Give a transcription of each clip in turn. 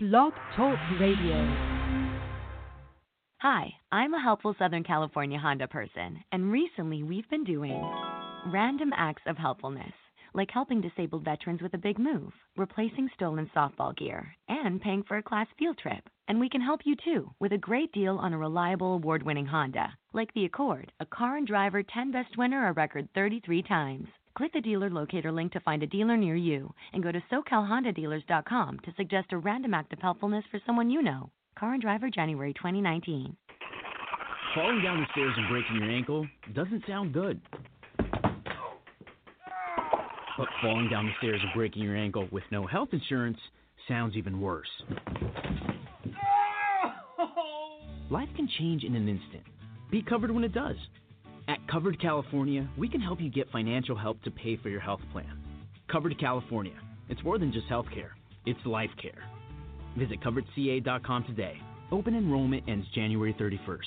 Blog Talk Radio. Hi, I'm a helpful Southern California Honda person, and recently we've been doing random acts of helpfulness, like helping disabled veterans with a big move, replacing stolen softball gear, and paying for a class field trip. And we can help you, too, with a great deal on a reliable, award-winning Honda, like the Accord, a Car and Driver 10 Best winner a record 33 times. Click the dealer locator link to find a dealer near you and go to SoCalHondaDealers.com to suggest a random act of helpfulness for someone you know. Car and Driver, January 2019. Falling down the stairs and breaking your ankle doesn't sound good. But falling down the stairs and breaking your ankle with no health insurance sounds even worse. Life can change in an instant. Be covered when it does. At Covered California, we can help you get financial help to pay for your health plan. Covered California. It's more than just health care. It's life care. Visit CoveredCA.com today. Open enrollment ends January 31st.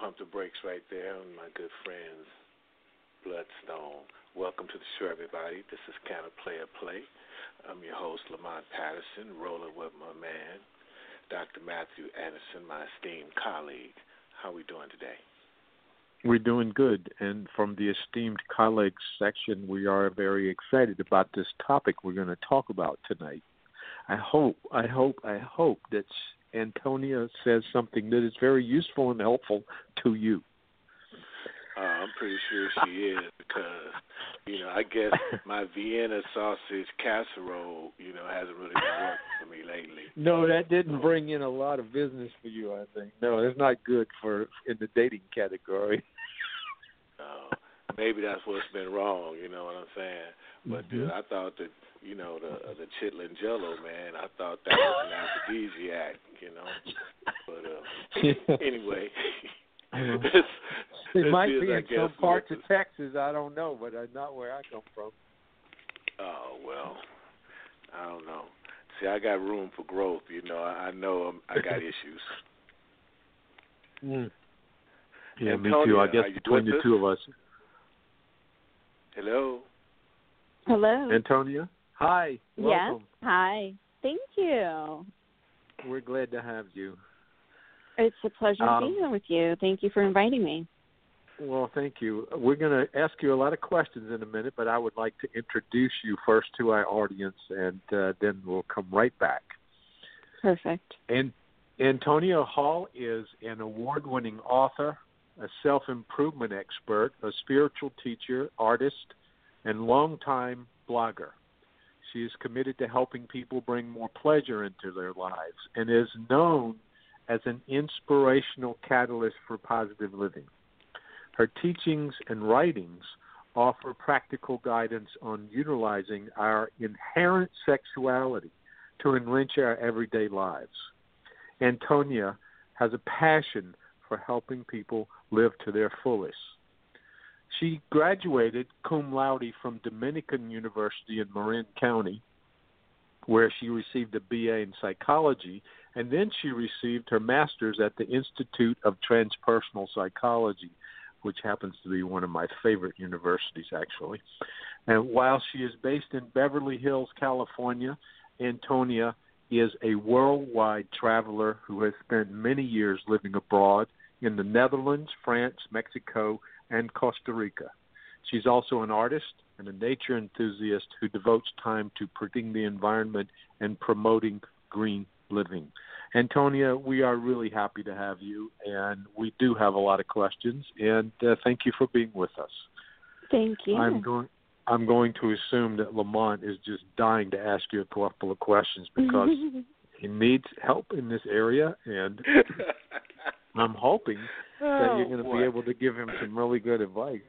Pump the brakes right there on my good friends, Bloodstone. Welcome to the show, everybody. This is Kind of Player Play. I'm your host, Lamont Patterson, rolling with my man, Dr. Matthew Anderson, my esteemed colleague. How are we doing today? We're doing good, and from the esteemed colleagues section, we are very excited about this topic we're going to talk about tonight. I hope that's Antonia says something that is very useful and helpful to you. I'm pretty sure she is because, I guess my Vienna sausage casserole, hasn't really been working for me lately. No, that didn't bring in a lot of business for you, I think. No, it's not good for in the dating category. Maybe that's what's been wrong, you know what I'm saying? But, dude, I thought that, the chitlin jello, man, I thought that was an aphrodisiac, But anyway. It might be in some parts of Texas, I don't know, but not where I come from. Oh, well, I don't know. See, I got room for growth, I know I got issues. Mm. Yeah, Antonia, me too. I guess between the two of us. Hello. Antonia? Hi. Welcome. Yes. Hi. Thank you. We're glad to have you. It's a pleasure being here with you. Thank you for inviting me. Well, thank you. We're going to ask you a lot of questions in a minute, but I would like to introduce you first to our audience, and then we'll come right back. Perfect. And Antonia Hall is an award-winning author, a self-improvement expert, a spiritual teacher, artist, and longtime blogger. She is committed to helping people bring more pleasure into their lives and is known as an inspirational catalyst for positive living. Her teachings and writings offer practical guidance on utilizing our inherent sexuality to enrich our everyday lives. Antonia has a passion for helping people live to their fullest. She graduated cum laude from Dominican University in Marin County, where she received a BA in psychology, and then she received her master's at the Institute of Transpersonal Psychology, which happens to be one of my favorite universities, actually. And while she is based in Beverly Hills, California, Antonia is a worldwide traveler who has spent many years living abroad in the Netherlands, France, Mexico, and Costa Rica. She's also an artist and a nature enthusiast who devotes time to protecting the environment and promoting green living. Antonia, we are really happy to have you, and we do have a lot of questions, and thank you for being with us. Thank you. I'm going to assume that Lamont is just dying to ask you a couple of questions because he needs help in this area, and I'm hoping that you're going to be able to give him some really good advice.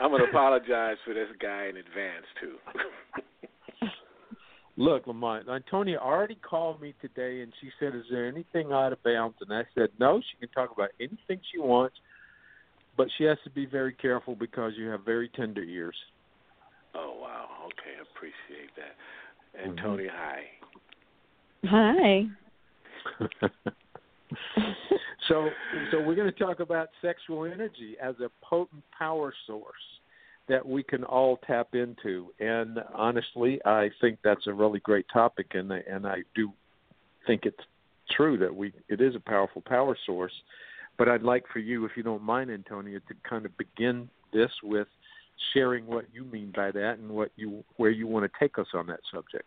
I'm going to apologize for this guy in advance, too. Look, Lamont, Antonia already called me today, and she said, is there anything out of bounds? And I said, no, she can talk about anything she wants, but she has to be very careful because you have very tender ears. Oh, wow. Okay, I appreciate that. Antonia, hi. Hi. So we're going to talk about sexual energy as a potent power source that we can all tap into. And honestly, I think that's a really great topic, and I do think it's true that it is a powerful power source. But I'd like for you, if you don't mind, Antonia, to kind of begin this with sharing what you mean by that and where you want to take us on that subject.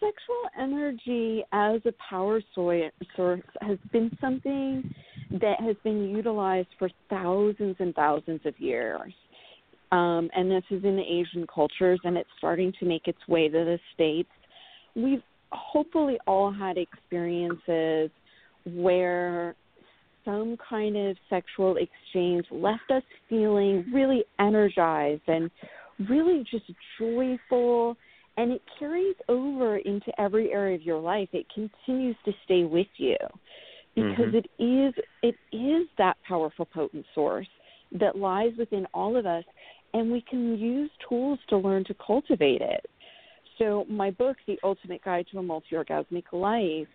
Sexual energy as a power source has been something that has been utilized for thousands and thousands of years. And this is in the Asian cultures, and it's starting to make its way to the States. We've hopefully all had experiences where some kind of sexual exchange left us feeling really energized and really just joyful. And it carries over into every area of your life. It continues to stay with you because it is that powerful, potent source that lies within all of us, and we can use tools to learn to cultivate it. So my book, The Ultimate Guide to a Multi-Orgasmic Life,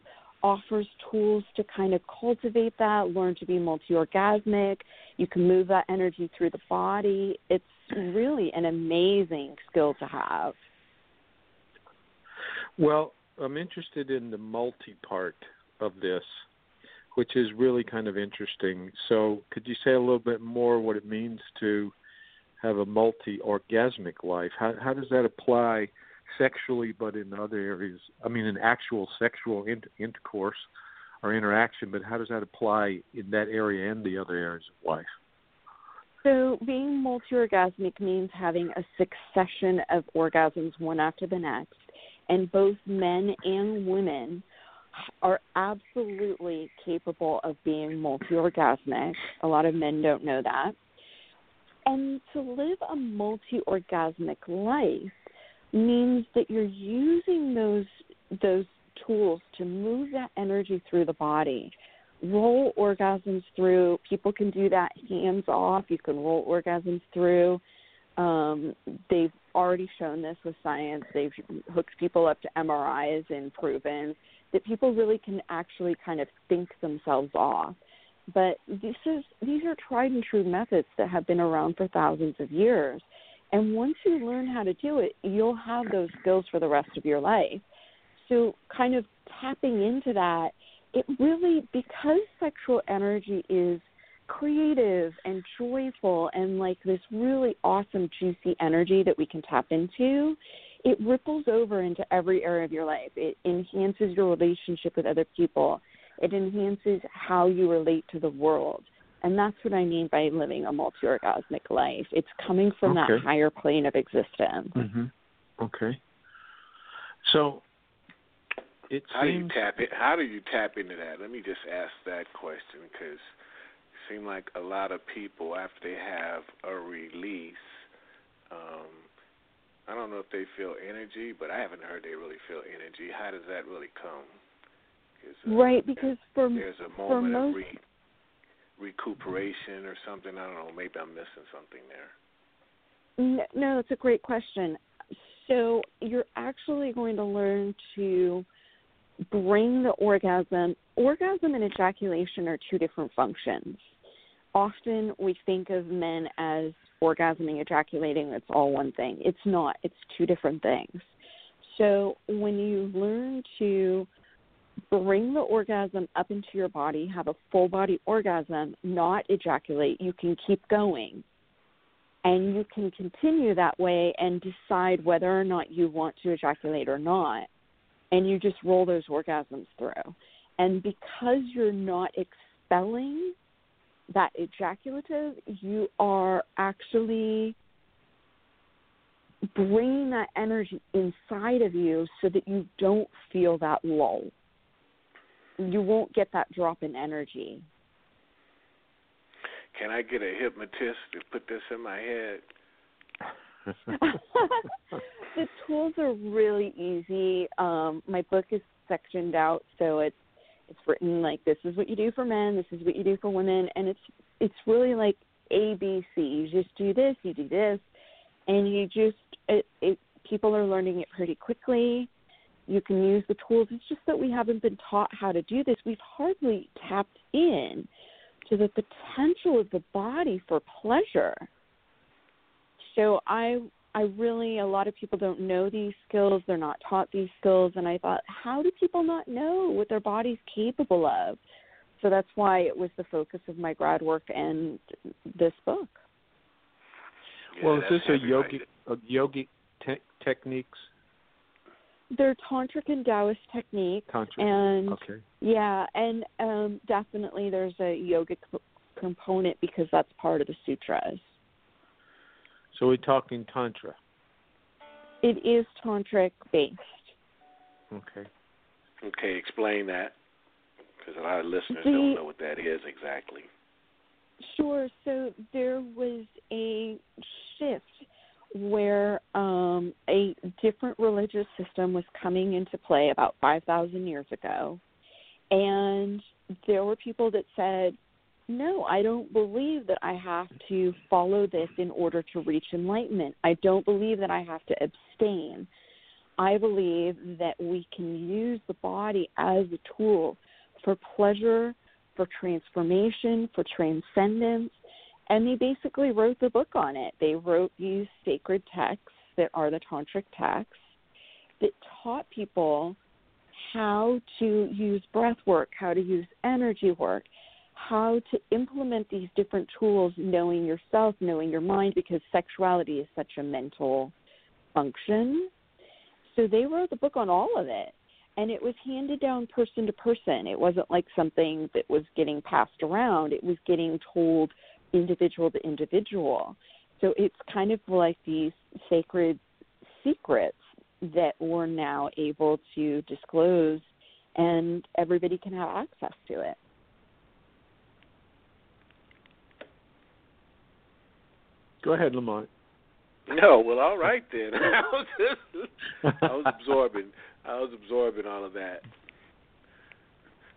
offers tools to kind of cultivate that, learn to be multi-orgasmic. You can move that energy through the body. It's really an amazing skill to have. Well, I'm interested in the multi part of this, which is really kind of interesting. So could you say a little bit more what it means to have a multi-orgasmic life? How does that apply sexually but in other areas? I mean, in actual sexual intercourse or interaction, but how does that apply in that area and the other areas of life? So being multi-orgasmic means having a succession of orgasms one after the next. And both men and women are absolutely capable of being multi-orgasmic. A lot of men don't know that. And to live a multi-orgasmic life means that you're using those tools to move that energy through the body. Roll orgasms through. People can do that hands off. You can roll orgasms through. They've already shown this with science. They've hooked people up to MRIs and proven that people really can actually kind of think themselves off. But these are tried and true methods that have been around for thousands of years. And once you learn how to do it, you'll have those skills for the rest of your life. So kind of tapping into that, it really, because sexual energy is creative and joyful and like this really awesome juicy energy that we can tap into, it ripples over into every area of your life. It enhances your relationship with other people. It enhances how you relate to the world. And that's what I mean by living a multi-orgasmic life. It's coming from that higher plane of existence. Okay. So it seems... How do you tap into that? Let me just ask that question because seems like a lot of people, after they have a release, I don't know if they feel energy, but I haven't heard they really feel energy. How does that really come? Right, because there's a moment of recuperation or something. I don't know, maybe I'm missing something there. No, that's a great question. So you're actually going to learn to bring the orgasm. Orgasm and ejaculation are two different functions. Often we think of men as orgasming, ejaculating, it's all one thing. It's not. It's two different things. So when you learn to bring the orgasm up into your body, have a full-body orgasm, not ejaculate, you can keep going. And you can continue that way and decide whether or not you want to ejaculate or not. And you just roll those orgasms through. And because you're not expelling that ejaculative, you are actually bringing that energy inside of you so that you don't feel that lull. You won't get that drop in energy. Can I get a hypnotist to put this in my head? The tools are really easy. My book is sectioned out, so it's written like, this is what you do for men, this is what you do for women, and it's really like A, B, C. You just do this, you do this, and you just people are learning it pretty quickly. You can use the tools. It's just that we haven't been taught how to do this. We've hardly tapped in to the potential of the body for pleasure. So I really, a lot of people don't know these skills. They're not taught these skills. And I thought, how do people not know what their body's capable of? So that's why it was the focus of my grad work and this book. Yeah, well, is this yogic techniques? They're tantric and Taoist techniques. Tantric. And, okay. Yeah, and definitely there's a yogic component because that's part of the sutras. So we're talking Tantra. It is tantric-based. Okay. Okay, explain that, because a lot of listeners don't know what that is exactly. Sure. So there was a shift where a different religious system was coming into play about 5,000 years ago, and there were people that said, no, I don't believe that I have to follow this in order to reach enlightenment. I don't believe that I have to abstain. I believe that we can use the body as a tool for pleasure, for transformation, for transcendence. And they basically wrote the book on it. They wrote these sacred texts that are the tantric texts that taught people how to use breath work, how to use energy work, how to implement these different tools, knowing yourself, knowing your mind, because sexuality is such a mental function. So they wrote the book on all of it, and it was handed down person to person. It wasn't like something that was getting passed around. It was getting told individual to individual. So it's kind of like these sacred secrets that we're now able to disclose, and everybody can have access to it. Go ahead, Lamont. No, well, all right then. I was absorbing all of that,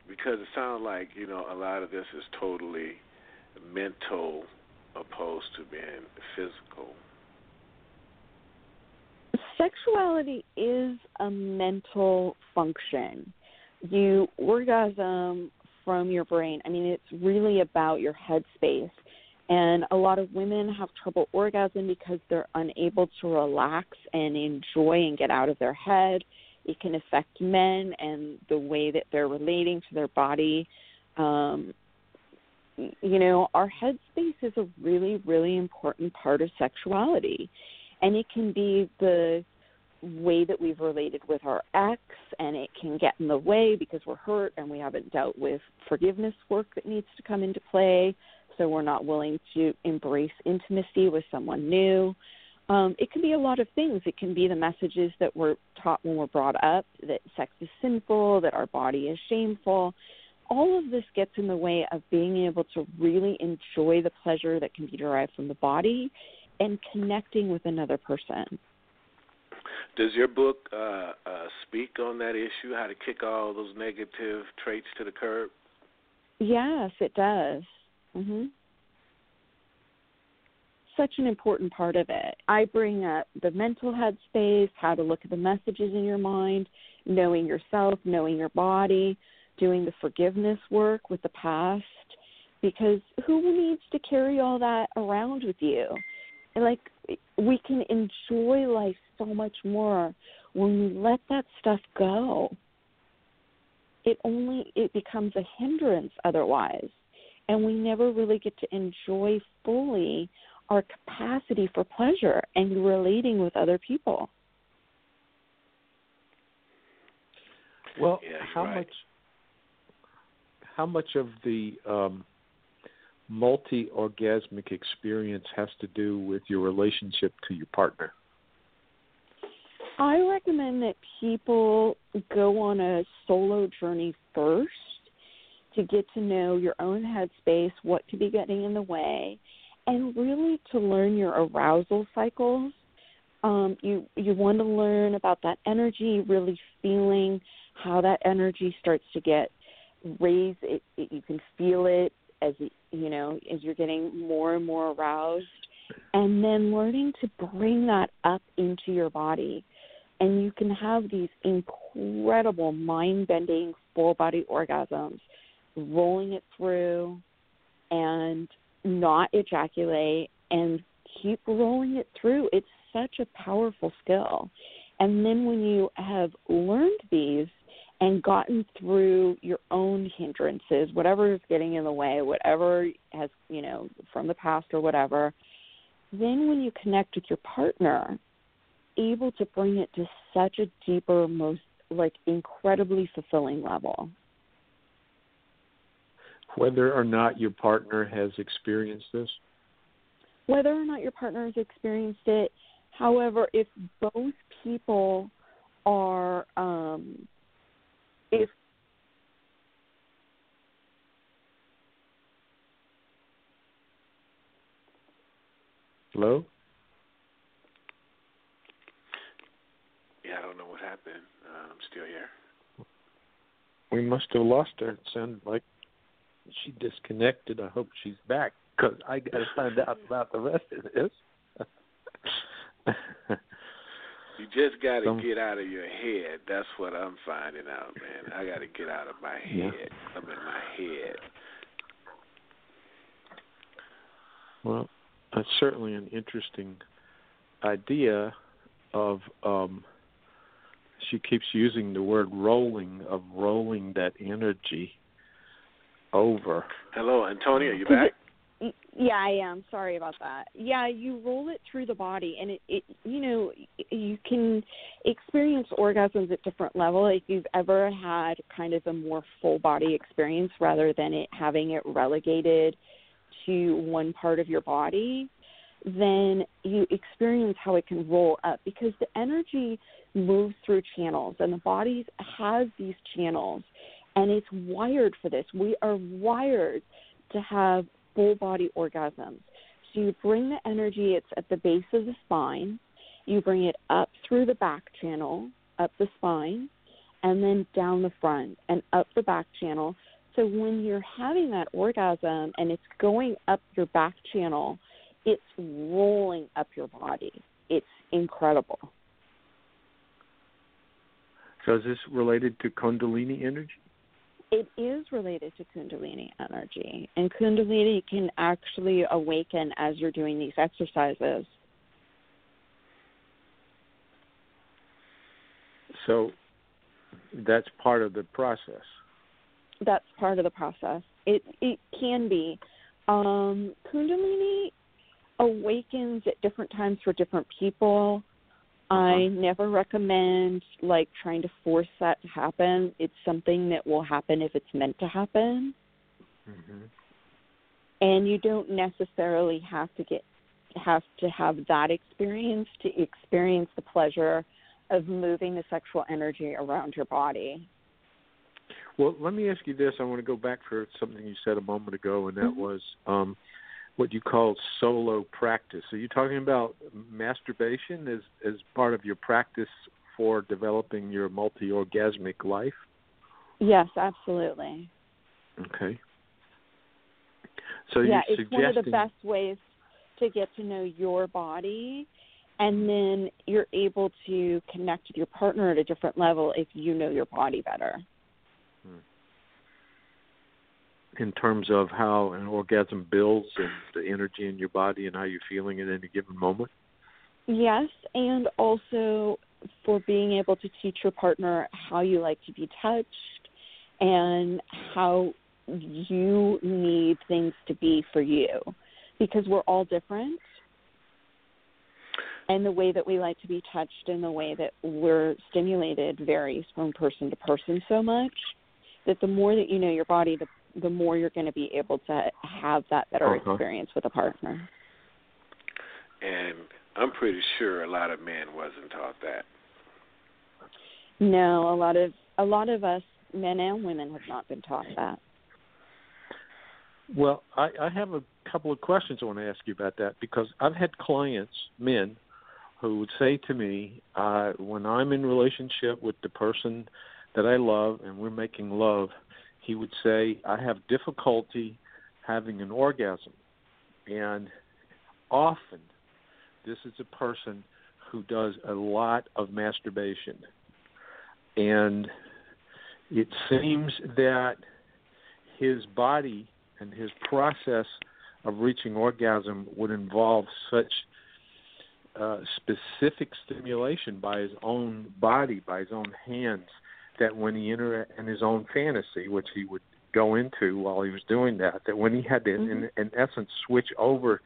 because it sounds like, you know, a lot of this is totally mental opposed to being physical. Sexuality is a mental function. You orgasm from your brain. I mean, it's really about your headspace. And a lot of women have trouble orgasming because they're unable to relax and enjoy and get out of their head. It can affect men and the way that they're relating to their body. You know, our headspace is a really, really important part of sexuality. And it can be the way that we've related with our ex, and it can get in the way because we're hurt and we haven't dealt with forgiveness work that needs to come into play. So we're not willing to embrace intimacy with someone new. It can be a lot of things. It can be the messages that we're taught when we're brought up, that sex is sinful, that our body is shameful. all of this gets in the way of being able to really enjoy the pleasure that can be derived from the body and connecting with another person. Does your book speak on that issue, how to kick all those negative traits to the curb? Yes, it does. Mm-hmm. Such an important part of it. I bring up the mental headspace, how to look at the messages in your mind, knowing yourself, knowing your body, doing the forgiveness work with the past, because who needs to carry all that around with you? And like, we can enjoy life so much more when we let that stuff go. It becomes a hindrance otherwise, and we never really get to enjoy fully our capacity for pleasure and relating with other people. Well, yeah, how much of the multi-orgasmic experience has to do with your relationship to your partner? I recommend that people go on a solo journey first to get to know your own headspace, what could be getting in the way, and really to learn your arousal cycles. You want to learn about that energy, really feeling how that energy starts to get raised. You can feel it as you're getting more and more aroused, and then learning to bring that up into your body. And you can have these incredible mind-bending full-body orgasms, rolling it through and not ejaculate and keep rolling it through. It's such a powerful skill. And then when you have learned these and gotten through your own hindrances, whatever is getting in the way, whatever has, from the past or whatever, then when you connect with your partner, able to bring it to such a deeper, incredibly fulfilling level. Whether or not your partner has experienced this? Whether or not your partner has experienced it. However, if both people are, Hello? Yeah, I don't know what happened. I'm still here. We must have lost her. It sounded like she disconnected. I hope she's back, because I got to find out about the rest of this. You just got to get out of your head. That's what I'm finding out, man. I got to get out of my head. Yeah. I'm in my head. Well, that's certainly an interesting idea of... she keeps using the word rolling that energy over. Hello, Antonia, are you back? Yeah, I am. Sorry about that. Yeah, you roll it through the body, and it you can experience orgasms at different levels. If you've ever had kind of a more full-body experience rather than it having it relegated to one part of your body, then you experience how it can roll up, because the energy moves through channels, and the body has these channels, and it's wired for this. We are wired to have full body orgasms. So you bring the energy, it's at the base of the spine, you bring it up through the back channel, up the spine, and then down the front and up the back channel. So when you're having that orgasm and it's going up your back channel, it's rolling up your body. It's incredible. So is this related to Kundalini energy? It is related to Kundalini energy. And Kundalini can actually awaken as you're doing these exercises. So that's part of the process? That's part of the process. It can be. Kundalini awakens at different times for different people. I never recommend trying to force that to happen. It's something that will happen if it's meant to happen. Mm-hmm. And you don't necessarily have to have that experience to experience the pleasure of moving the sexual energy around your body. Well, let me ask you this. I want to go back for something you said a moment ago, and that was what you called solo practice. So you're talking about masturbation as part of your practice for developing your multi-orgasmic life? Yes, absolutely. Okay. So you're suggesting... Yeah, it's one of the best ways to get to know your body, and then you're able to connect with your partner at a different level if you know your body better. In terms of how an orgasm builds and the energy in your body and how you're feeling at any given moment? Yes, and also for being able to teach your partner how you like to be touched and how you need things to be for you, because we're all different, and the way that we like to be touched and the way that we're stimulated varies from person to person so much that the more that you know your body, the more you're going to be able to have that better experience with a partner. And I'm pretty sure a lot of men wasn't taught that. No, a lot of us, men and women, have not been taught that. Well, I have a couple of questions I want to ask you about that, because I've had clients, men, who would say to me, when I'm in relationship with the person that I love and we're making love, he would say, I have difficulty having an orgasm. And often this is a person who does a lot of masturbation. And it seems that his body and his process of reaching orgasm would involve such specific stimulation by his own body, by his own hands, that when he entered in his own fantasy, which he would go into while he was doing that, that when he had to, in essence, switch over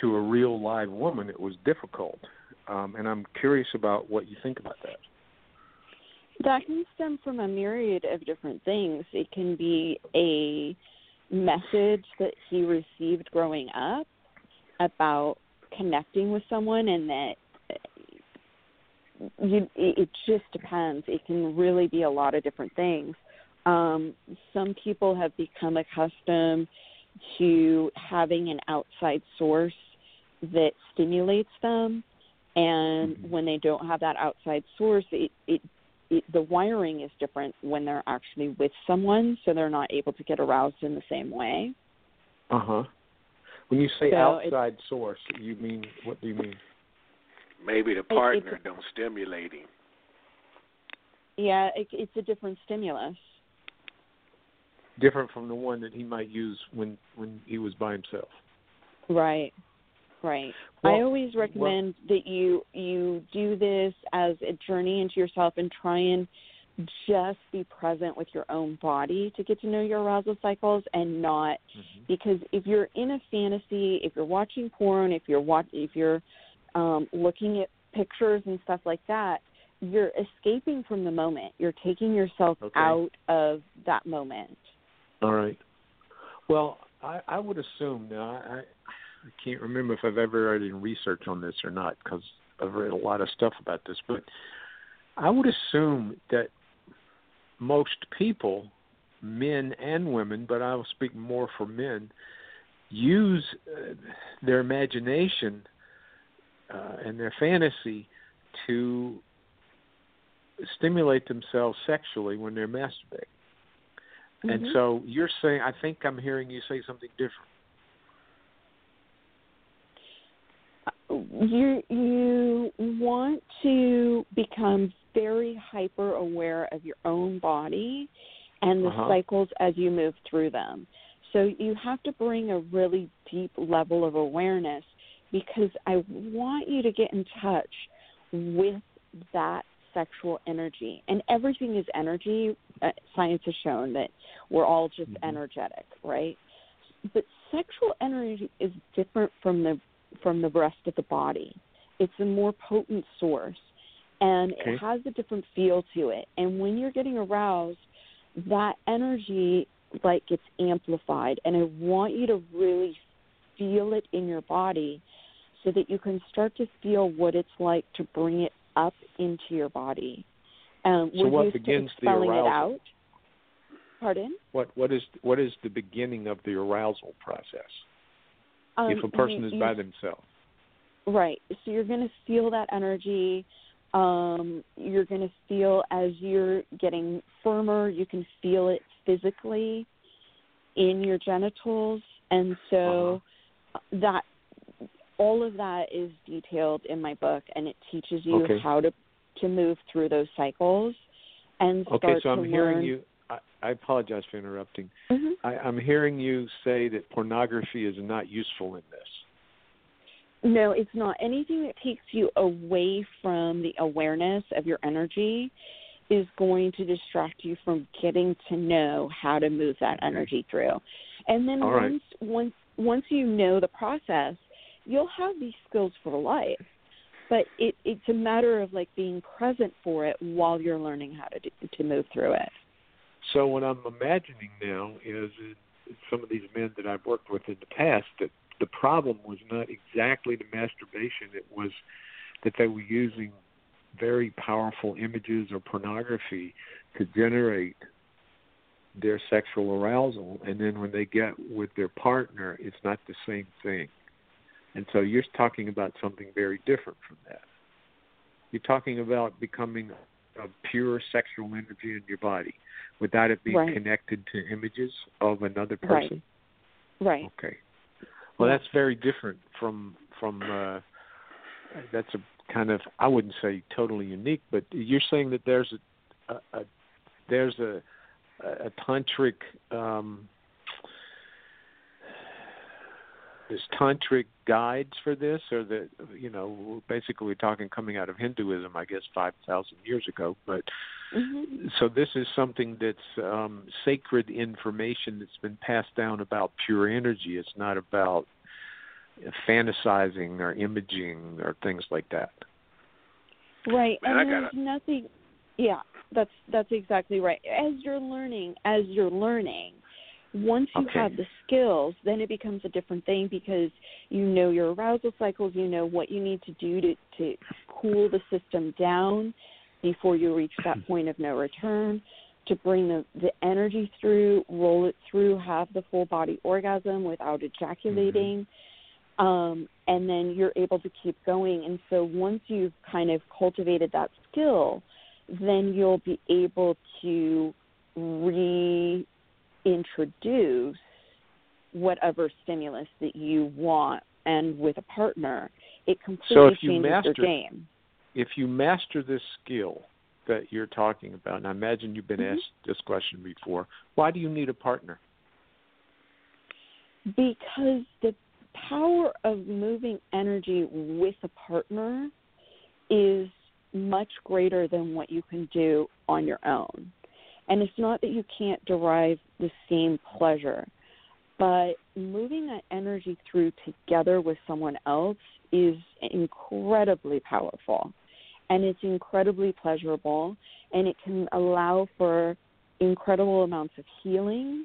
to a real live woman, it was difficult. And I'm curious about what you think about that. That can stem from a myriad of different things. It can be a message that he received growing up about connecting with someone, and that it just depends. It can really be a lot of different things. Some people have become accustomed to having an outside source that stimulates them, and when they don't have that outside source, the wiring is different when they're actually with someone, so they're not able to get aroused in the same way. When you say outside source, you mean, what do you mean? Maybe the partner don't stimulate him. Yeah, it's a different stimulus. Different from the one that he might use when he was by himself. Right, right. Well, I always recommend that you do this as a journey into yourself and try and just be present with your own body to get to know your arousal cycles, and not because if you're in a fantasy, if you're watching porn, if you're looking at pictures and stuff like that, you're escaping from the moment. You're taking yourself out of that moment. All right. Well, I would assume, now, I can't remember if I've ever read any research on this or not, because I've read a lot of stuff about this, but I would assume that most people, men and women, but I will speak more for men, use their imagination and their fantasy to stimulate themselves sexually when they're masturbating. And so you're saying, I think I'm hearing you say something different. You want to become very hyper aware of your own body and the cycles as you move through them. So you have to bring a really deep level of awareness, because I want you to get in touch with that sexual energy. And everything is energy. Science has shown that we're all just energetic, right? But sexual energy is different from the rest of the body. It's a more potent source, and it has a different feel to it. And when you're getting aroused, that energy like gets amplified. And I want you to really feel it in your body, so that you can start to feel what it's like to bring it up into your body. So what begins the arousal? Pardon? What is the beginning of the arousal process? If a person is by themselves. Right. So you're going to feel that energy. You're going to feel as you're getting firmer, you can feel it physically in your genitals. And so all of that is detailed in my book, and it teaches you how to move through those cycles and start to learn. Hearing you. I apologize for interrupting. Mm-hmm. I'm hearing you say that pornography is not useful in this. No, it's not. Anything that takes you away from the awareness of your energy is going to distract you from getting to know how to move that energy through. And then once you know the process, you'll have these skills for life. But it's a matter of like being present for it while you're learning how to move through it. So what I'm imagining now is some of these men that I've worked with in the past, that the problem was not exactly the masturbation. It was that they were using very powerful images or pornography to generate their sexual arousal. And then when they get with their partner, it's not the same thing. And so you're talking about something very different from that. You're talking about becoming a pure sexual energy in your body without it being connected to images of another person. Right. Okay. Well, that's very different from that's a kind of, I wouldn't say totally unique, but you're saying that there's a tantric there's tantric guides for this, or that, you know, basically we're talking coming out of Hinduism, I guess, 5,000 years ago. But so this is something that's sacred information that's been passed down about pure energy. It's not about fantasizing or imaging or things like that. Right. Man, and there's nothing. Yeah, that's exactly right. As you're learning. Once you have the skills, then it becomes a different thing because you know your arousal cycles, you know what you need to do to cool the system down before you reach that point of no return, to bring the energy through, roll it through, have the full body orgasm without ejaculating, and then you're able to keep going. And so once you've kind of cultivated that skill, then you'll be able to introduce whatever stimulus that you want, and with a partner, it completely changes your game. If you master this skill that you're talking about, and I imagine you've been asked this question before, why do you need a partner? Because the power of moving energy with a partner is much greater than what you can do on your own. And it's not that you can't derive the same pleasure, but moving that energy through together with someone else is incredibly powerful, and it's incredibly pleasurable, and it can allow for incredible amounts of healing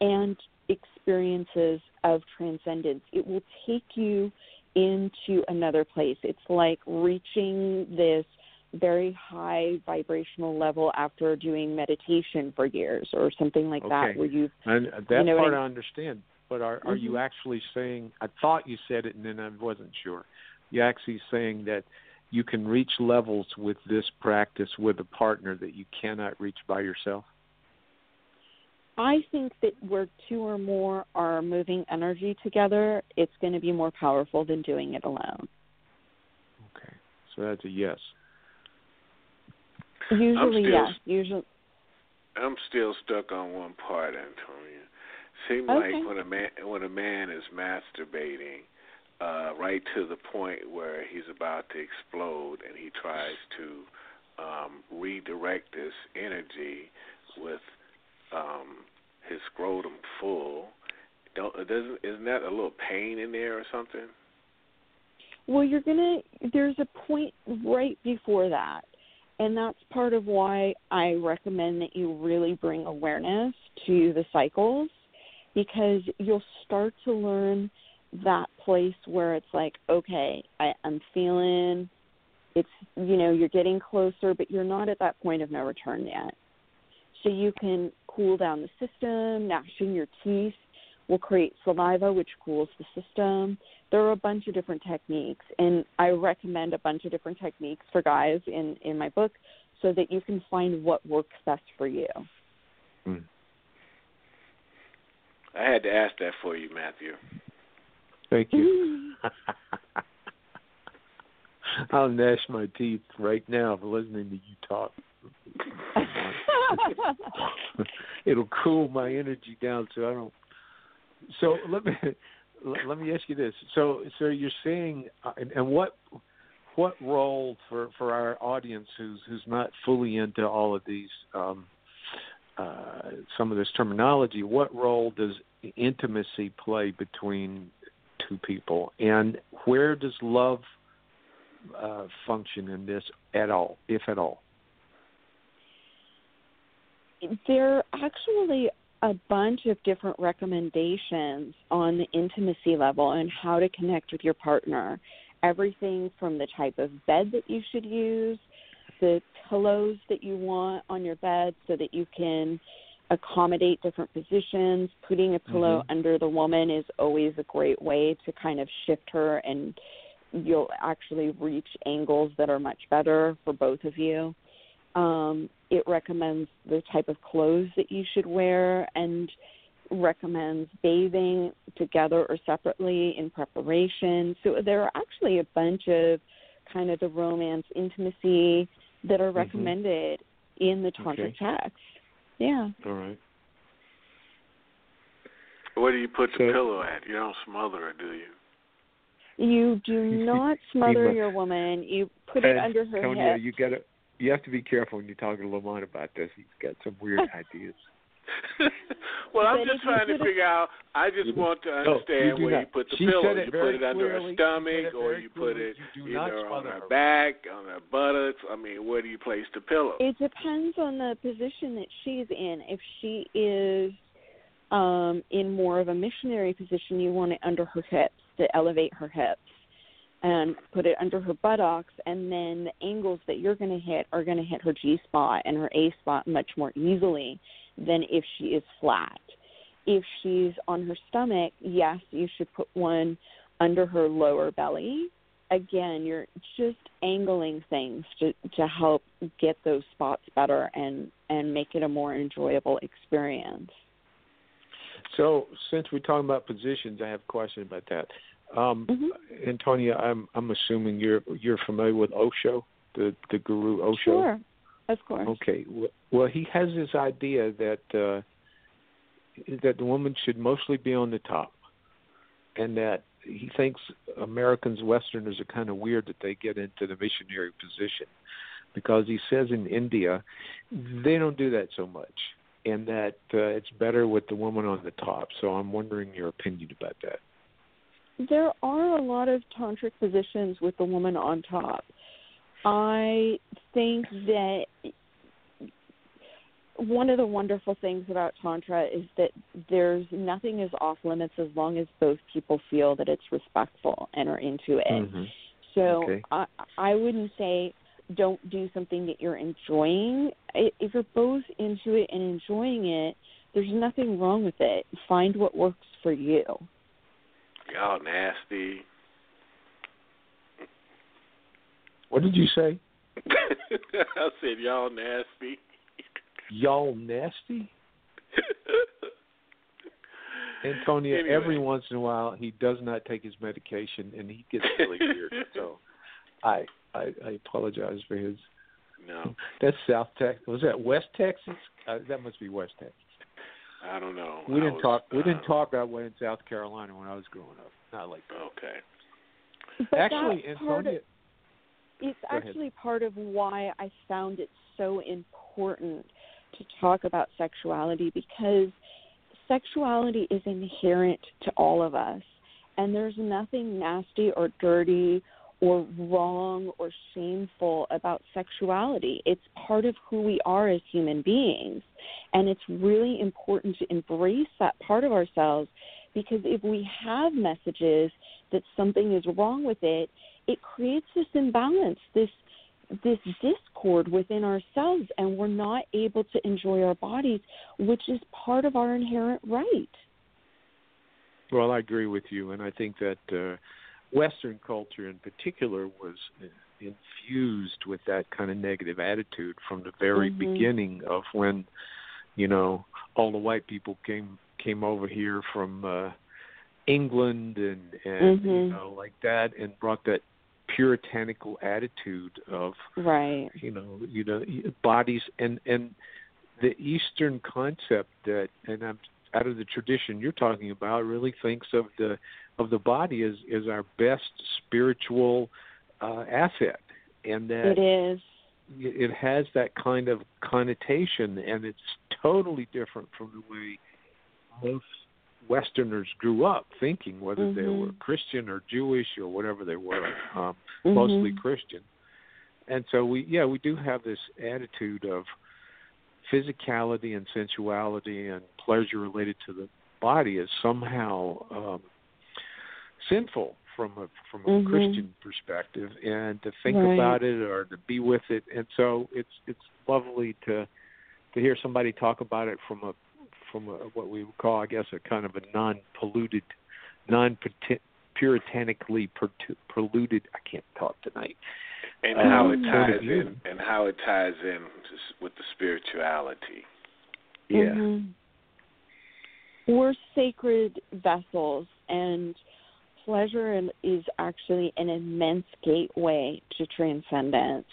and experiences of transcendence. It will take you into another place. It's like reaching this very high vibrational level after doing meditation for years or something like that, where you've... And that part I understand, but are you actually saying, I thought you said it and then I wasn't sure, you're actually saying that you can reach levels with this practice with a partner that you cannot reach by yourself? I think that where two or more are moving energy together, it's going to be more powerful than doing it alone. Okay, so that's a yes. Usually, yes. Usually, I'm still stuck on one part, Antonia. Seems like when a man is masturbating, right to the point where he's about to explode, and he tries to redirect this energy with his scrotum full. Isn't that a little pain in there or something? Well, there's a point right before that. And that's part of why I recommend that you really bring awareness to the cycles, because you'll start to learn that place where it's like, okay, I'm feeling it's, you're getting closer, but you're not at that point of no return yet. So you can cool down the system. Gnashing your teeth will create saliva, which cools the system. There are a bunch of different techniques, and I recommend a bunch of different techniques for guys in my book so that you can find what works best for you. I had to ask that for you, Matthew. Thank you. I'll gnash my teeth right now for listening to you talk. It'll cool my energy down so I don't. So let me ask you this. So you're saying, and what role for our audience who's not fully into all of these some of this terminology, what role does intimacy play between two people, and where does love function in this at all, if at all? There are actually a bunch of different recommendations on the intimacy level and how to connect with your partner. Everything from the type of bed that you should use, the pillows that you want on your bed so that you can accommodate different positions. Putting a pillow under the woman is always a great way to kind of shift her, and you'll actually reach angles that are much better for both of you. It recommends the type of clothes that you should wear and recommends bathing together or separately in preparation. So there are actually a bunch of kind of the romance intimacy that are recommended in the tantric text. Yeah. All right. Where do you put the pillow at? You don't smother her, do you? You do not smother your woman. You put it under her head. You have to be careful when you're talking to Lamont about this. He's got some weird ideas. Well, I'm just trying to figure out. I just want to understand where you put the pillow. You put it under her stomach, or you put it either on her back, on her buttocks. I mean, where do you place the pillow? It depends on the position that she's in. If she is in more of a missionary position, you want it under her hips to elevate her hips, and put it under her buttocks, and then the angles that you're going to hit are going to hit her G-spot and her A-spot much more easily than if she is flat. If she's on her stomach, yes, you should put one under her lower belly. Again, you're just angling things to help get those spots better and make it a more enjoyable experience. So since we're talking about positions, I have a question about that. Antonia, I'm assuming you're familiar with Osho, the guru Osho. Sure, of course. Okay. Well, he has this idea that the woman should mostly be on the top, and that he thinks Americans, Westerners, are kind of weird that they get into the missionary position, because he says in India they don't do that so much, and that it's better with the woman on the top. So I'm wondering your opinion about that. There are a lot of tantric positions with the woman on top. I think that one of the wonderful things about Tantra is that there's nothing is off limits as long as both people feel that it's respectful and are into it. So okay. I wouldn't say don't do something that you're enjoying. If you're both into it and enjoying it, there's nothing wrong with it. Find what works for you. Y'all nasty. What did you say? I said y'all nasty. Y'all nasty? Antonia, anyway. Every once in a while he does not take his medication and he gets really weird. So I apologize for his. No. That's South Texas. Was that West Texas? That must be West Texas. I don't know. We didn't talk that way in South Carolina when I was growing up. Not like that. Okay. But actually, Antonia, it's actually part of why I found it so important to talk about sexuality, because sexuality is inherent to all of us, and there's nothing nasty or dirty or wrong or shameful about sexuality. It's part of who we are as human beings. And it's really important to embrace that part of ourselves, because if we have messages that something is wrong with it, it creates this imbalance, this this discord within ourselves, and we're not able to enjoy our bodies, which is part of our inherent right. Well, I agree with you, and I think that Western culture in particular was infused with that kind of negative attitude from the very beginning of when, you know, all the white people came over here from England and you know, like that, and brought that puritanical attitude of you know bodies and the Eastern concept that, and I'm out of the tradition you're talking about, really thinks of the body as our best spiritual asset, and that it has that kind of connotation, and it's totally different from the way most Westerners grew up thinking, whether they were Christian or Jewish or whatever they were, mostly Christian. And so we do have this attitude of physicality and sensuality and pleasure related to the body is somehow sinful from a Christian perspective, and to think about it or to be with it. And so it's lovely to hear somebody talk about it from what we would call, I guess, a kind of a non-polluted, non-puritanically polluted. I can't talk tonight. And how it ties in, with the spirituality. Yeah, we're sacred vessels, and pleasure is actually an immense gateway to transcendence.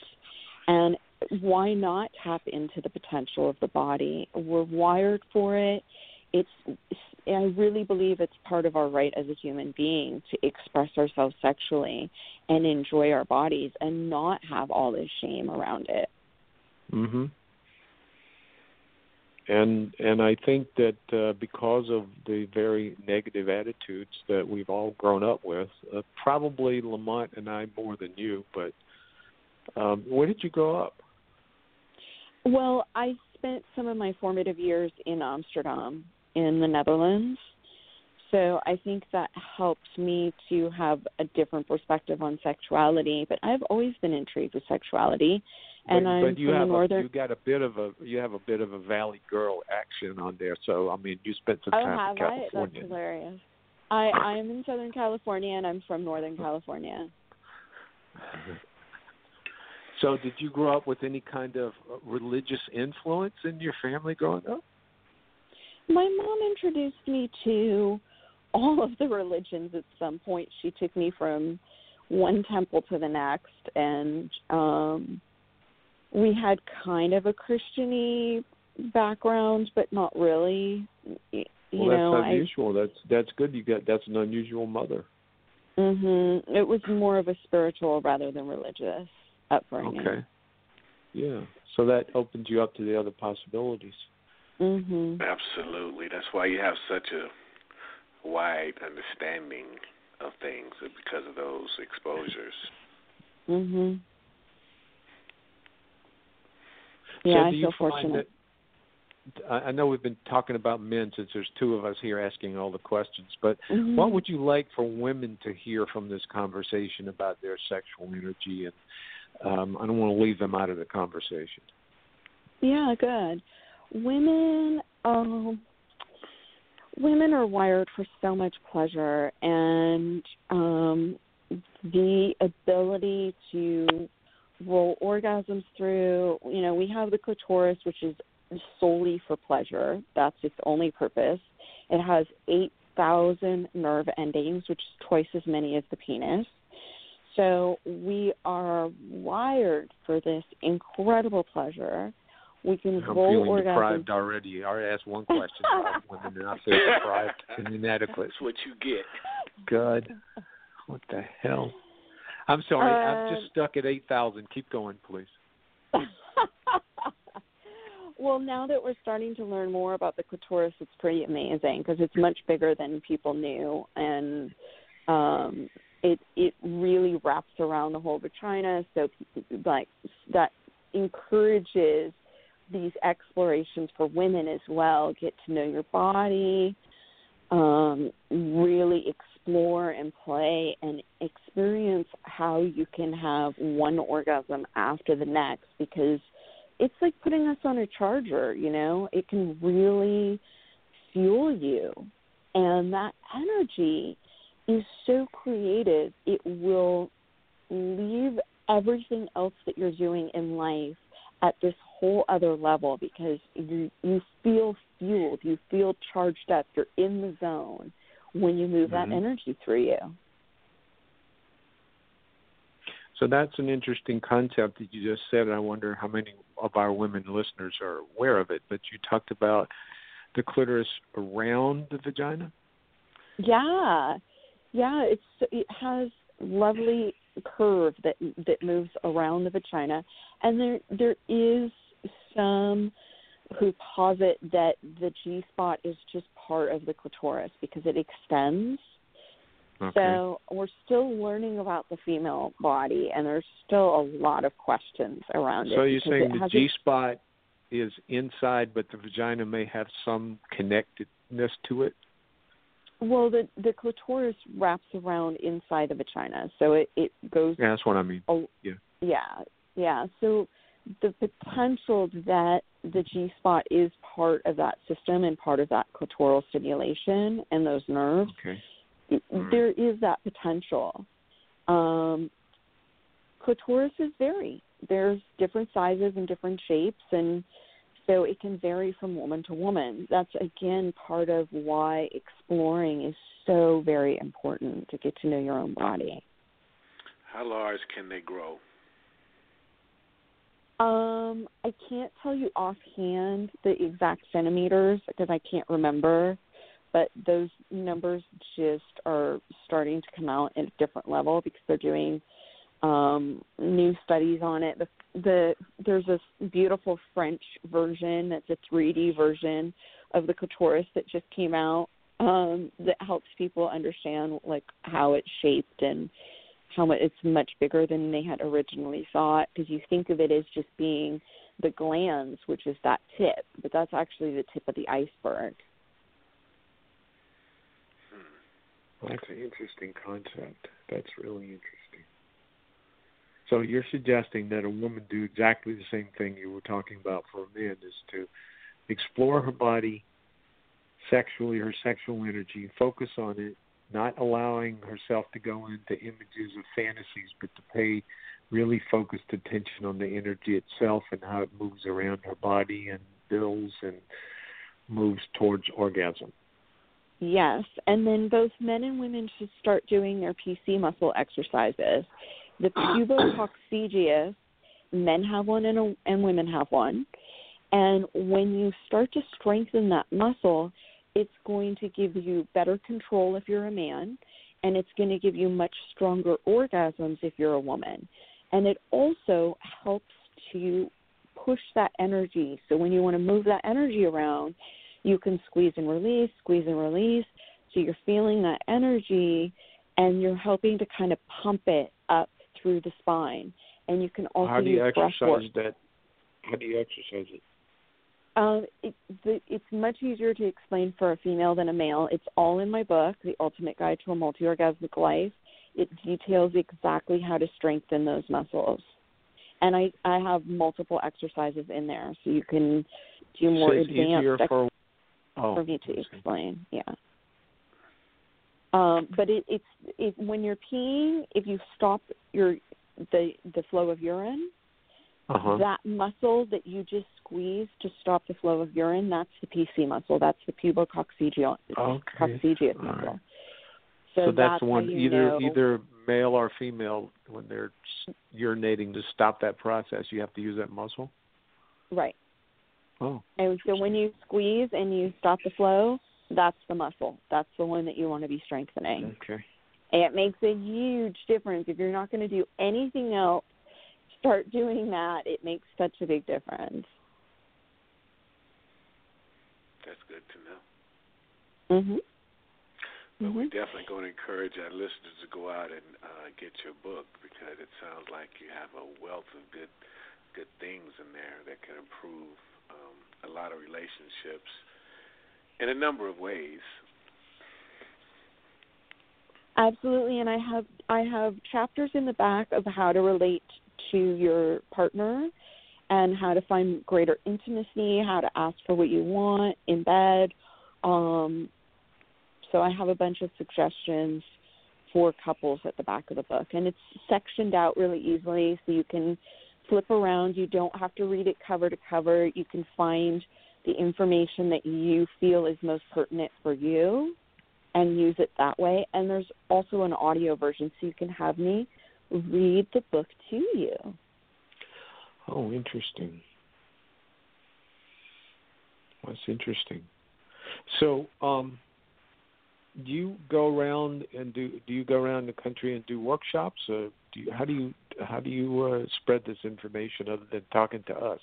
And why not tap into the potential of the body? We're wired for it. I really believe it's part of our right as a human being to express ourselves sexually and enjoy our bodies and not have all this shame around it. And I think that because of the very negative attitudes that we've all grown up with, probably Lamont and I more than you, but where did you grow up? Well, I spent some of my formative years in Amsterdam, in the Netherlands. So I think that helps me to have a different perspective on sexuality. But I've always been intrigued with sexuality, and I'm from the northern. You have a bit of a Valley Girl action on there. So I mean, you spent some time in California. Oh, have I? That's hilarious. I'm in Southern California, and I'm from Northern California. So did you grow up with any kind of religious influence in your family growing up? My mom introduced me to all of the religions at some point. She took me from one temple to the next, and we had kind of a Christian-y background, but not really. That's unusual. That's good. That's an unusual mother. It was more of a spiritual rather than religious upbringing. Okay. Yeah. So that opens you up to the other possibilities. Absolutely. That's why you have such a wide understanding of things, because of those exposures. Yeah, I feel fortunate. I know we've been talking about men since there's two of us here asking all the questions, but what would you like for women to hear from this conversation about their sexual energy? And I don't want to leave them out of the conversation. Yeah, good. Women are wired for so much pleasure, and the ability to roll orgasms through, you know, we have the clitoris, which is solely for pleasure. That's its only purpose. It has 8,000 nerve endings, which is twice as many as the penis. So we are wired for this incredible pleasure. We can roll orgasms. I'm feeling deprived already. I already asked one question about women, and I feel deprived and inadequate. That's what you get. God, what the hell? I'm sorry. I'm just stuck at 8,000. Keep going, please. Well, now that we're starting to learn more about the clitoris, it's pretty amazing because it's much bigger than people knew, and it really wraps around the whole vagina. So, like, that encourages these explorations for women as well. Get to know your body, really explore and play and experience how you can have one orgasm after the next, because it's like putting us on a charger, you know. It can really fuel you. And that energy is so creative. It will leave everything else that you're doing in life at this whole other level, because you feel fueled, you feel charged up, you're in the zone when you move that energy through you. So that's an interesting concept that you just said, and I wonder how many of our women listeners are aware of it. But you talked about the clitoris around the vagina? Yeah, it has lovely curve that moves around the vagina, and there is some who posit that the G-spot is just part of the clitoris because it extends. Okay. So we're still learning about the female body, and there's still a lot of questions around it. So you're saying the G-spot is inside, but the vagina may have some connectedness to it? Well, the clitoris wraps around inside the vagina, so it goes... Yeah, that's what I mean. Yeah. So the potential that the G-spot is part of that system and part of that clitoral stimulation and those nerves, okay. There is that potential. Clitorises vary. There's different sizes and different shapes, and so it can vary from woman to woman. That's, again, part of why exploring is so very important, to get to know your own body. How large can they grow? I can't tell you offhand the exact centimeters because I can't remember, but those numbers just are starting to come out at a different level because they're doing new studies on it. There's this beautiful French version that's a 3D version of the clitoris that just came out that helps people understand like how it's shaped and how it's much bigger than they had originally thought, because you think of it as just being the glands, which is that tip, but that's actually the tip of the iceberg. Well, that's an interesting concept. That's really interesting. So you're suggesting that a woman do exactly the same thing you were talking about for a man, is to explore her body sexually, her sexual energy, focus on it, not allowing herself to go into images of fantasies, but to pay really focused attention on the energy itself and how it moves around her body and builds and moves towards orgasm. Yes, and then both men and women should start doing their PC muscle exercises. The pubococcygiosis, men have one and women have one. And when you start to strengthen that muscle, it's going to give you better control if you're a man, and it's going to give you much stronger orgasms if you're a woman. And it also helps to push that energy. So when you want to move that energy around, you can squeeze and release, so you're feeling that energy, and you're helping to kind of pump it up through the spine. And you can also use breath work. How do you exercise it? It's much easier to explain for a female than a male. It's all in my book, The Ultimate Guide to a Multi-Orgasmic Life. It details exactly how to strengthen those muscles. And I have multiple exercises in there, so you can do more advanced for me to explain. Yeah. But it's when you're peeing, if you stop the flow of urine, that muscle that you just squeeze to stop the flow of urine, that's the PC muscle. That's the pubococcygeal muscle. Right. So that's one, either male or female, when they're urinating, to stop that process, you have to use that muscle? Right. Oh. And so when you squeeze and you stop the flow, that's the muscle. That's the one that you want to be strengthening. Okay. And it makes a huge difference. If you're not going to do anything else, start doing that. It makes such a big difference. That's good to know. But we're definitely going to encourage our listeners to go out and get your book, because it sounds like you have a wealth of good things in there that can improve a lot of relationships in a number of ways. Absolutely, and I have chapters in the back of how to relate to your partner and how to find greater intimacy, how to ask for what you want in bed. So I have a bunch of suggestions for couples at the back of the book, and it's sectioned out really easily so you can flip around. You don't have to read it cover to cover. You can find the information that you feel is most pertinent for you and use it that way. And there's also an audio version, so you can have me read the book to you. Oh, interesting. That's interesting. So, do you go around the country and do workshops, or how do you spread this information other than talking to us?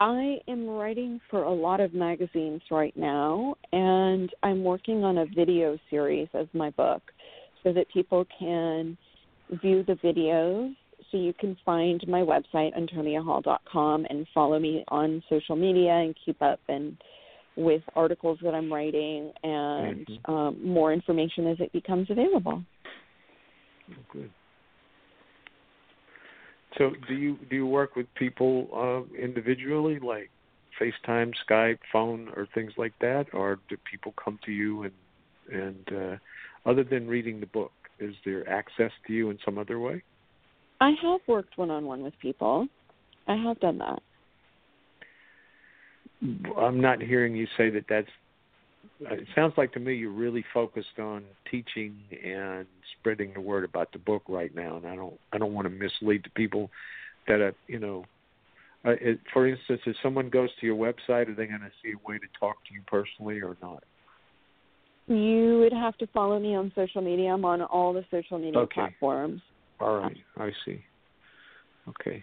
I am writing for a lot of magazines right now, and I'm working on a video series as my book so that people can view the videos. So you can find my website, AntoniaHall.com, and follow me on social media and keep up and with articles that I'm writing and more information as it becomes available. Good. So do you work with people individually, like FaceTime, Skype, phone, or things like that, or do people come to you and other than reading the book, is there access to you in some other way? I have worked one-on-one with people. I have done that. I'm not hearing you say that. It sounds like to me you're really focused on teaching and spreading the word about the book right now, and I don't want to mislead the people that are, you know. For instance, if someone goes to your website, are they going to see a way to talk to you personally or not? You would have to follow me on social media. I'm on all the social media platforms. All right, I see. Okay.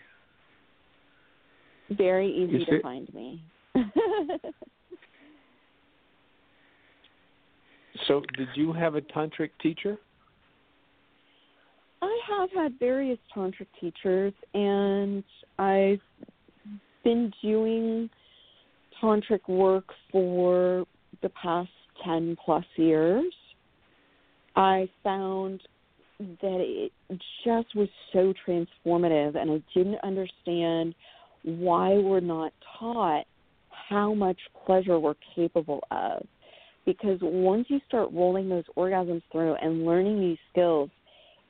Very easy to find me. So did you have a tantric teacher? I have had various tantric teachers, and I've been doing tantric work for the past 10 plus years. I found that it just was so transformative, and I didn't understand why we're not taught how much pleasure we're capable of. Because once you start rolling those orgasms through and learning these skills,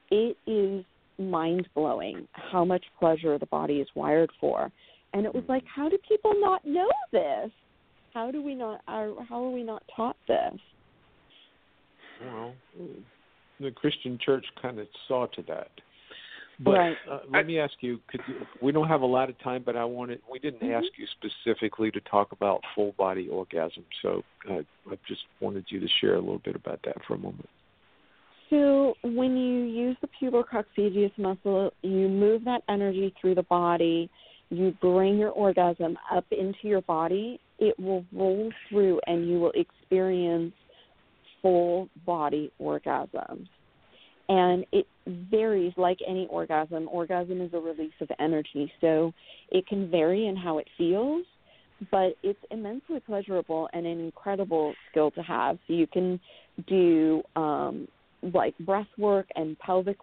it is mind-blowing how much pleasure the body is wired for. And it was like, how do people not know this? How are we not taught this? Well, the Christian church kind of saw to that. But right. Let me ask you, we don't have a lot of time, but we didn't ask you specifically to talk about full-body orgasm, so I just wanted you to share a little bit about that for a moment. So when you use the pubococcygeus muscle, you move that energy through the body, you bring your orgasm up into your body, it will roll through and you will experience full-body orgasms. And it varies like any orgasm. Orgasm is a release of energy, so it can vary in how it feels, but it's immensely pleasurable and an incredible skill to have. So you can do like breath work. Pelvic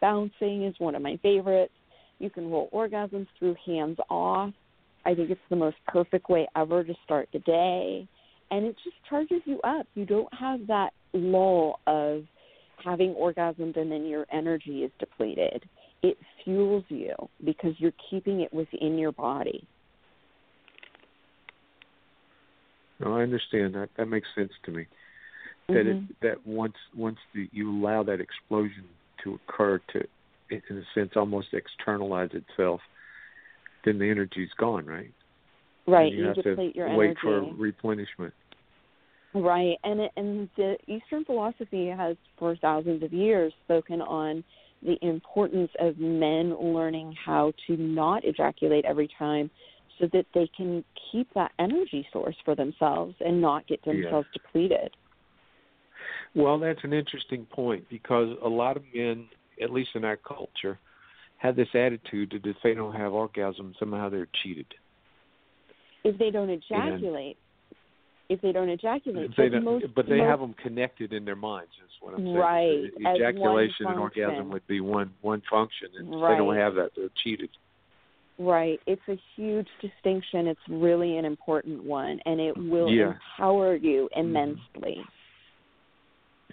bouncing is one of my favorites. You can roll orgasms through hands off. I think it's the most perfect way ever to start the day. And it just charges you up. You don't have that lull of having orgasms and then your energy is depleted. It fuels you because you're keeping it within your body. No, I understand that. That makes sense to me. That once you allow that explosion to occur to, in a sense, almost externalize itself, then the energy's gone, right? Right. You have to deplete your energy. Wait for replenishment. Right, and the Eastern philosophy has for thousands of years spoken on the importance of men learning how to not ejaculate every time so that they can keep that energy source for themselves and not get themselves depleted. Well, that's an interesting point because a lot of men, at least in our culture, have this attitude that if they don't have orgasm, somehow they're cheated. If they don't ejaculate. if they don't ejaculate. But they have them connected in their minds, is what I'm saying. Right. So ejaculation and orgasm would be one function, and right. If they don't have that, they're cheated. Right. It's a huge distinction. It's really an important one, and it will empower you immensely.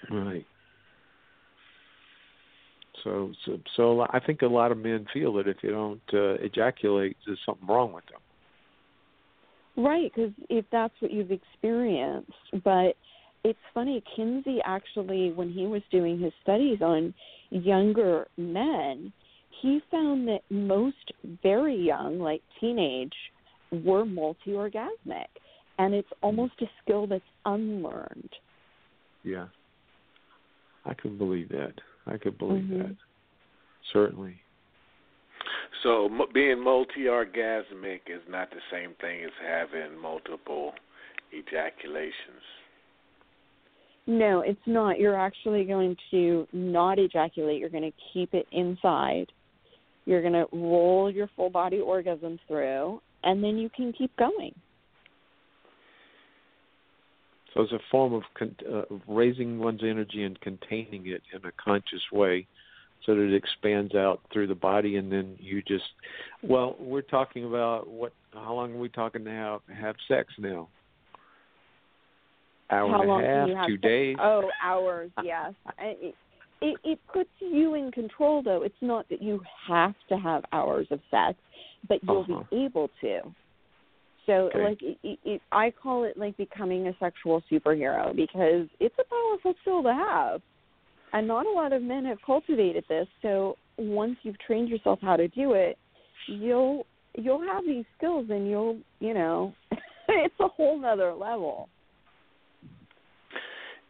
Right. So I think a lot of men feel that if they don't ejaculate, there's something wrong with them. Right, because if that's what you've experienced. But it's funny, Kinsey actually, when he was doing his studies on younger men, he found that most very young, like teenage, were multi-orgasmic. And it's almost a skill that's unlearned. Yeah. I could believe that. Certainly. So being multi-orgasmic is not the same thing as having multiple ejaculations. No, it's not. You're actually going to not ejaculate. You're going to keep it inside. You're going to roll your full body orgasm through, and then you can keep going. So it's a form of raising one's energy and containing it in a conscious way, so that it expands out through the body, and then you just. Well, we're talking about what? How long are we talking to have sex now? Hour and a half, 2 days. Oh, hours. Yes. It puts you in control, though. It's not that you have to have hours of sex, but you'll be able to. So, okay. I call it like becoming a sexual superhero, because it's a powerful skill to have. And not a lot of men have cultivated this, so once you've trained yourself how to do it, you'll have these skills, and it's a whole nother level.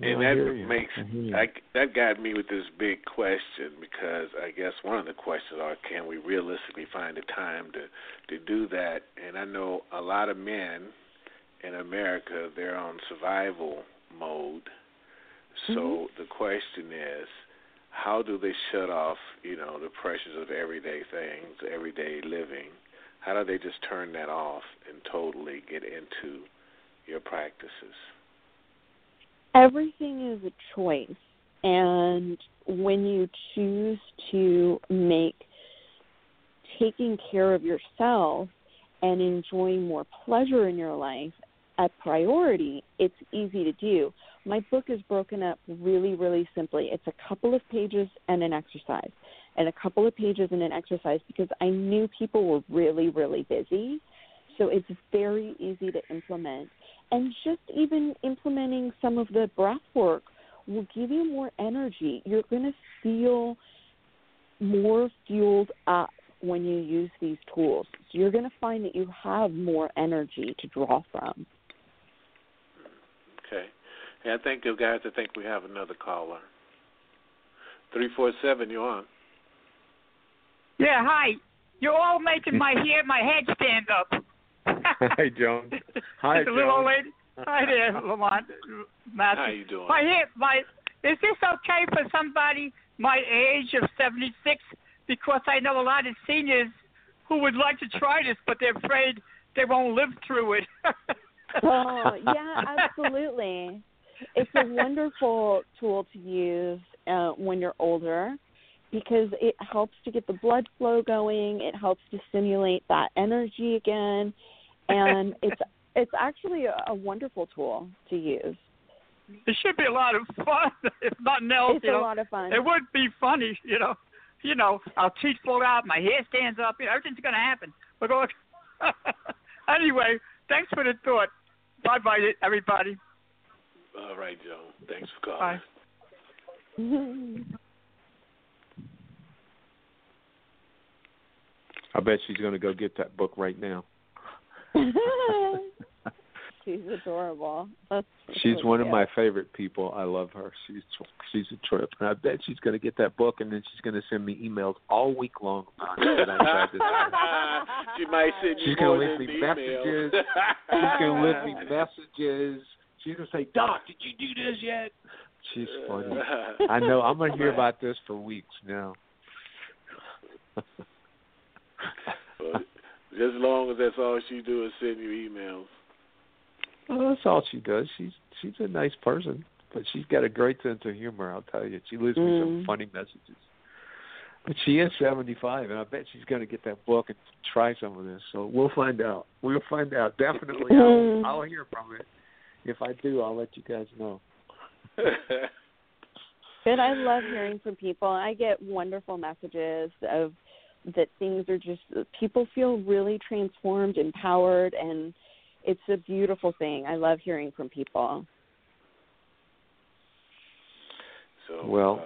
And that got me with this big question, because I guess one of the questions are, can we realistically find the time to do that? And I know a lot of men in America, they're on survival mode. So the question is, how do they shut off, the pressures of everyday things, everyday living? How do they just turn that off and totally get into your practices? Everything is a choice, and when you choose to make taking care of yourself and enjoying more pleasure in your life a priority, it's easy to do. My book is broken up really, really simply. It's a couple of pages and an exercise, because I knew people were really, really busy. So it's very easy to implement. And just even implementing some of the breath work will give you more energy. You're going to feel more fueled up when you use these tools. So you're going to find that you have more energy to draw from. Okay. Yeah, thank you, guys. I think we have another caller. 347, you're on. Yeah, hi. You're all making my head stand up. Hi, Joan. Hi, Joan. Little old lady. Hi there, Lamont. Matthew. How you doing? Is this okay for somebody my age of 76? Because I know a lot of seniors who would like to try this, but they're afraid they won't live through it. Oh, yeah, absolutely. It's a wonderful tool to use when you're older, because it helps to get the blood flow going. It helps to stimulate that energy again. And it's actually a wonderful tool to use. It should be a lot of fun, if nothing else. It's a lot of fun. It would be funny, I'll teeth fall out, my hair stands up, everything's going to happen. But anyway, thanks for the thought. Bye-bye, everybody. All right, Joe. Thanks for calling. Bye. I bet she's going to go get that book right now. She's adorable. She's one of my favorite people. I love her. She's a trip. And I bet she's going to get that book, and then she's going to send me emails all week long. She might send you more than an email. She's going to leave me messages. She's going to say, Doc, did you do this yet? She's funny. I know. I'm going to hear about this for weeks now. Just as long as that's all she do is send you emails. Well, that's all she does. She's a nice person, but she's got a great sense of humor, I'll tell you. She leaves me some funny messages. But she is 75, and I bet she's going to get that book and try some of this. So we'll find out. We'll find out. Definitely. I'll hear from it. If I do, I'll let you guys know. Good. I love hearing from people. I get wonderful messages of that things are just, people feel really transformed, empowered, and it's a beautiful thing. I love hearing from people. So, well,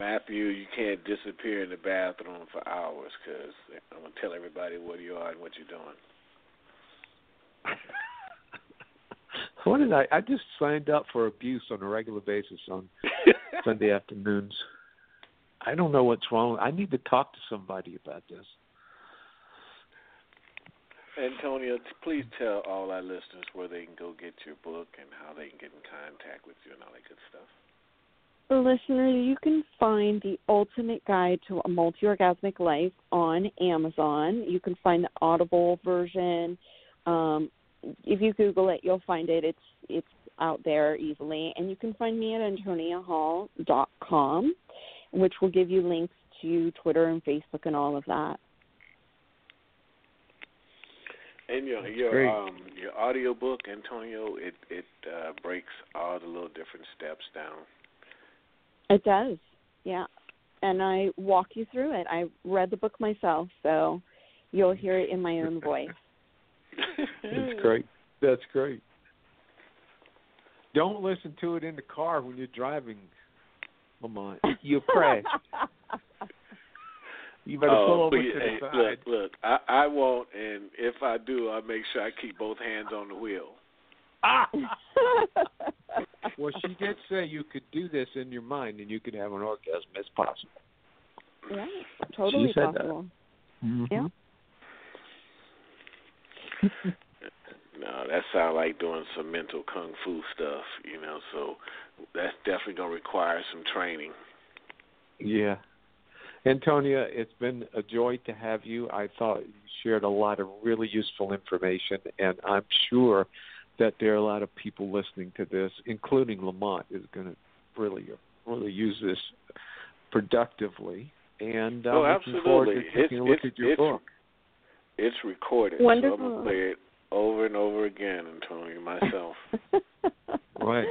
Matthew, you can't disappear in the bathroom for hours because I'm going to tell everybody what you are and what you're doing. What did I just signed up for abuse on a regular basis on Sunday afternoons. I don't know what's wrong. I need to talk to somebody about this. Antonia, please tell all our listeners where they can go get your book and how they can get in contact with you and all that good stuff. Listener, you can find The Ultimate Guide to a Multi-Orgasmic Life on Amazon. You can find the Audible version. If you Google it, you'll find it. It's out there easily. And you can find me at AntoniaHall.com, which will give you links to Twitter and Facebook and all of that. And your audio book, Antonio, it breaks all the little different steps down. It does, yeah. And I walk you through it. I read the book myself, so you'll hear it in my own voice. That's great. That's great. Don't listen to it in the car when you're driving, Lamont. You'll crash. You better pull over to the side. Look, I won't, and if I do, I make sure I keep both hands on the wheel. Ah! Well, she did say you could do this in your mind and you could have an orgasm. It's possible. Right. Totally possible. Mm-hmm. Yeah. No, that sounds like doing some mental kung fu stuff, you know, so that's definitely going to require some training. Yeah. Antonia, it's been a joy to have you. I thought you shared a lot of really useful information, and I'm sure that there are a lot of people listening to this, including Lamont, is going to really use this productively. And I'm looking forward to taking a look at your book. It's recorded. Wonderful. So I'm going to play it over and over again, Antonio, myself. Right.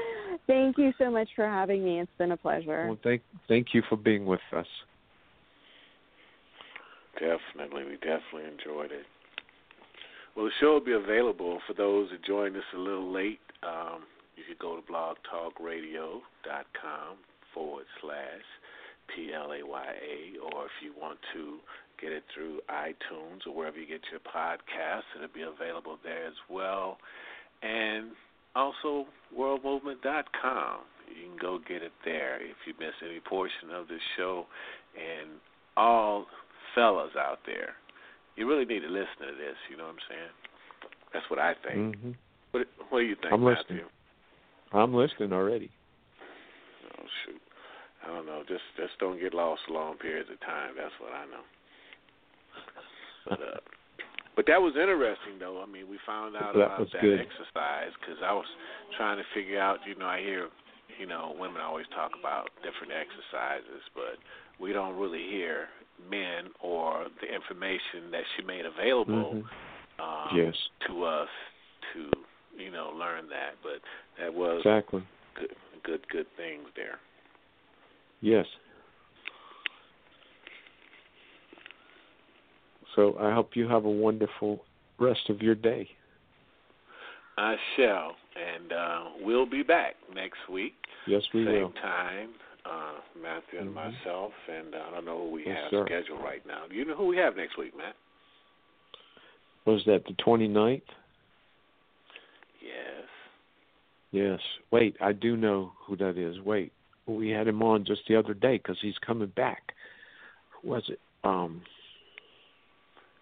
Thank you so much for having me. It's been a pleasure. Well, thank you for being with us. Definitely. We definitely enjoyed it. Well, the show will be available for those that joined us a little late. You can go to blogtalkradio.com/PLAYA, or if you want to get it through iTunes or wherever you get your podcasts, it'll be available there as well. And also worldmovement.com. You can go get it there if you miss any portion of this show. And all fellas out there, you really need to listen to this, you know what I'm saying? That's what I think. Mm-hmm. What do you think, I'm listening. Matthew? I'm listening already. Oh, shoot. I don't know. Just don't get lost long periods of time. That's what I know. But that was interesting, though. I mean, we found out about that exercise because I was trying to figure out, you know, I hear, you know, women always talk about different exercises, but we don't really hear men or the information that she made available to us to, you know, learn that. But that was good things there. Yes. So I hope you have a wonderful rest of your day. I shall. And we'll be back next week. Yes, we will. Same time. Matthew and myself, and I don't know who we have scheduled right now. Do you know who we have next week, Matt? Was that the 29th? Yes. Yes. Wait, I do know who that is. Wait, we had him on just the other day because he's coming back. Who was it?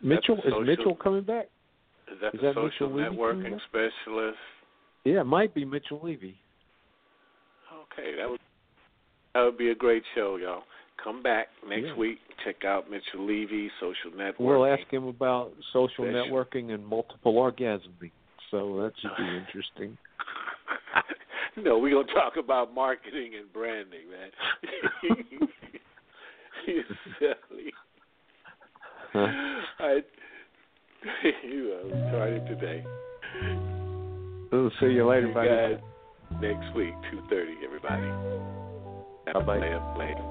Mitchell? Is Mitchell coming back? Is that social networking specialist? Yeah, it might be Mitchell Levy. Okay, that would be a great show, y'all. Come back next week. Check out Mitchell Levy, social networking. We'll ask him about social networking and multiple orgasm. so that should be interesting. No, we're going to talk about marketing and branding, man. You silly. You are retarded today. We'll see you later, buddy. Next week, 2:30, everybody. Have bye a later.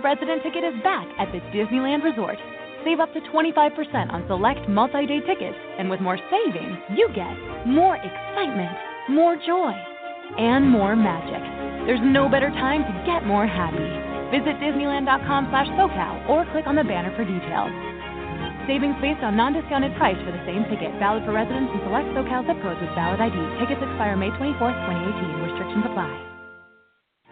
Resident Ticket is back at the Disneyland Resort. Save up to 25% on select multi-day tickets, and with more savings, you get more excitement, more joy, and more magic. There's no better time to get more happy. Visit Disneyland.com/SoCal or click on the banner for details. Savings based on non-discounted price for the same ticket. Valid for residents in select SoCal zip codes with valid ID. Tickets expire May 24th, 2018. Restrictions apply.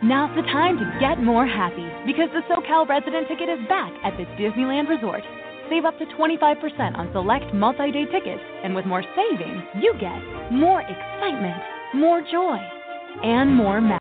Now's the time to get more happy because the SoCal Resident Ticket is back at the Disneyland Resort. Save up to 25% on select multi-day tickets, and with more savings, you get more excitement, more joy, and more magic.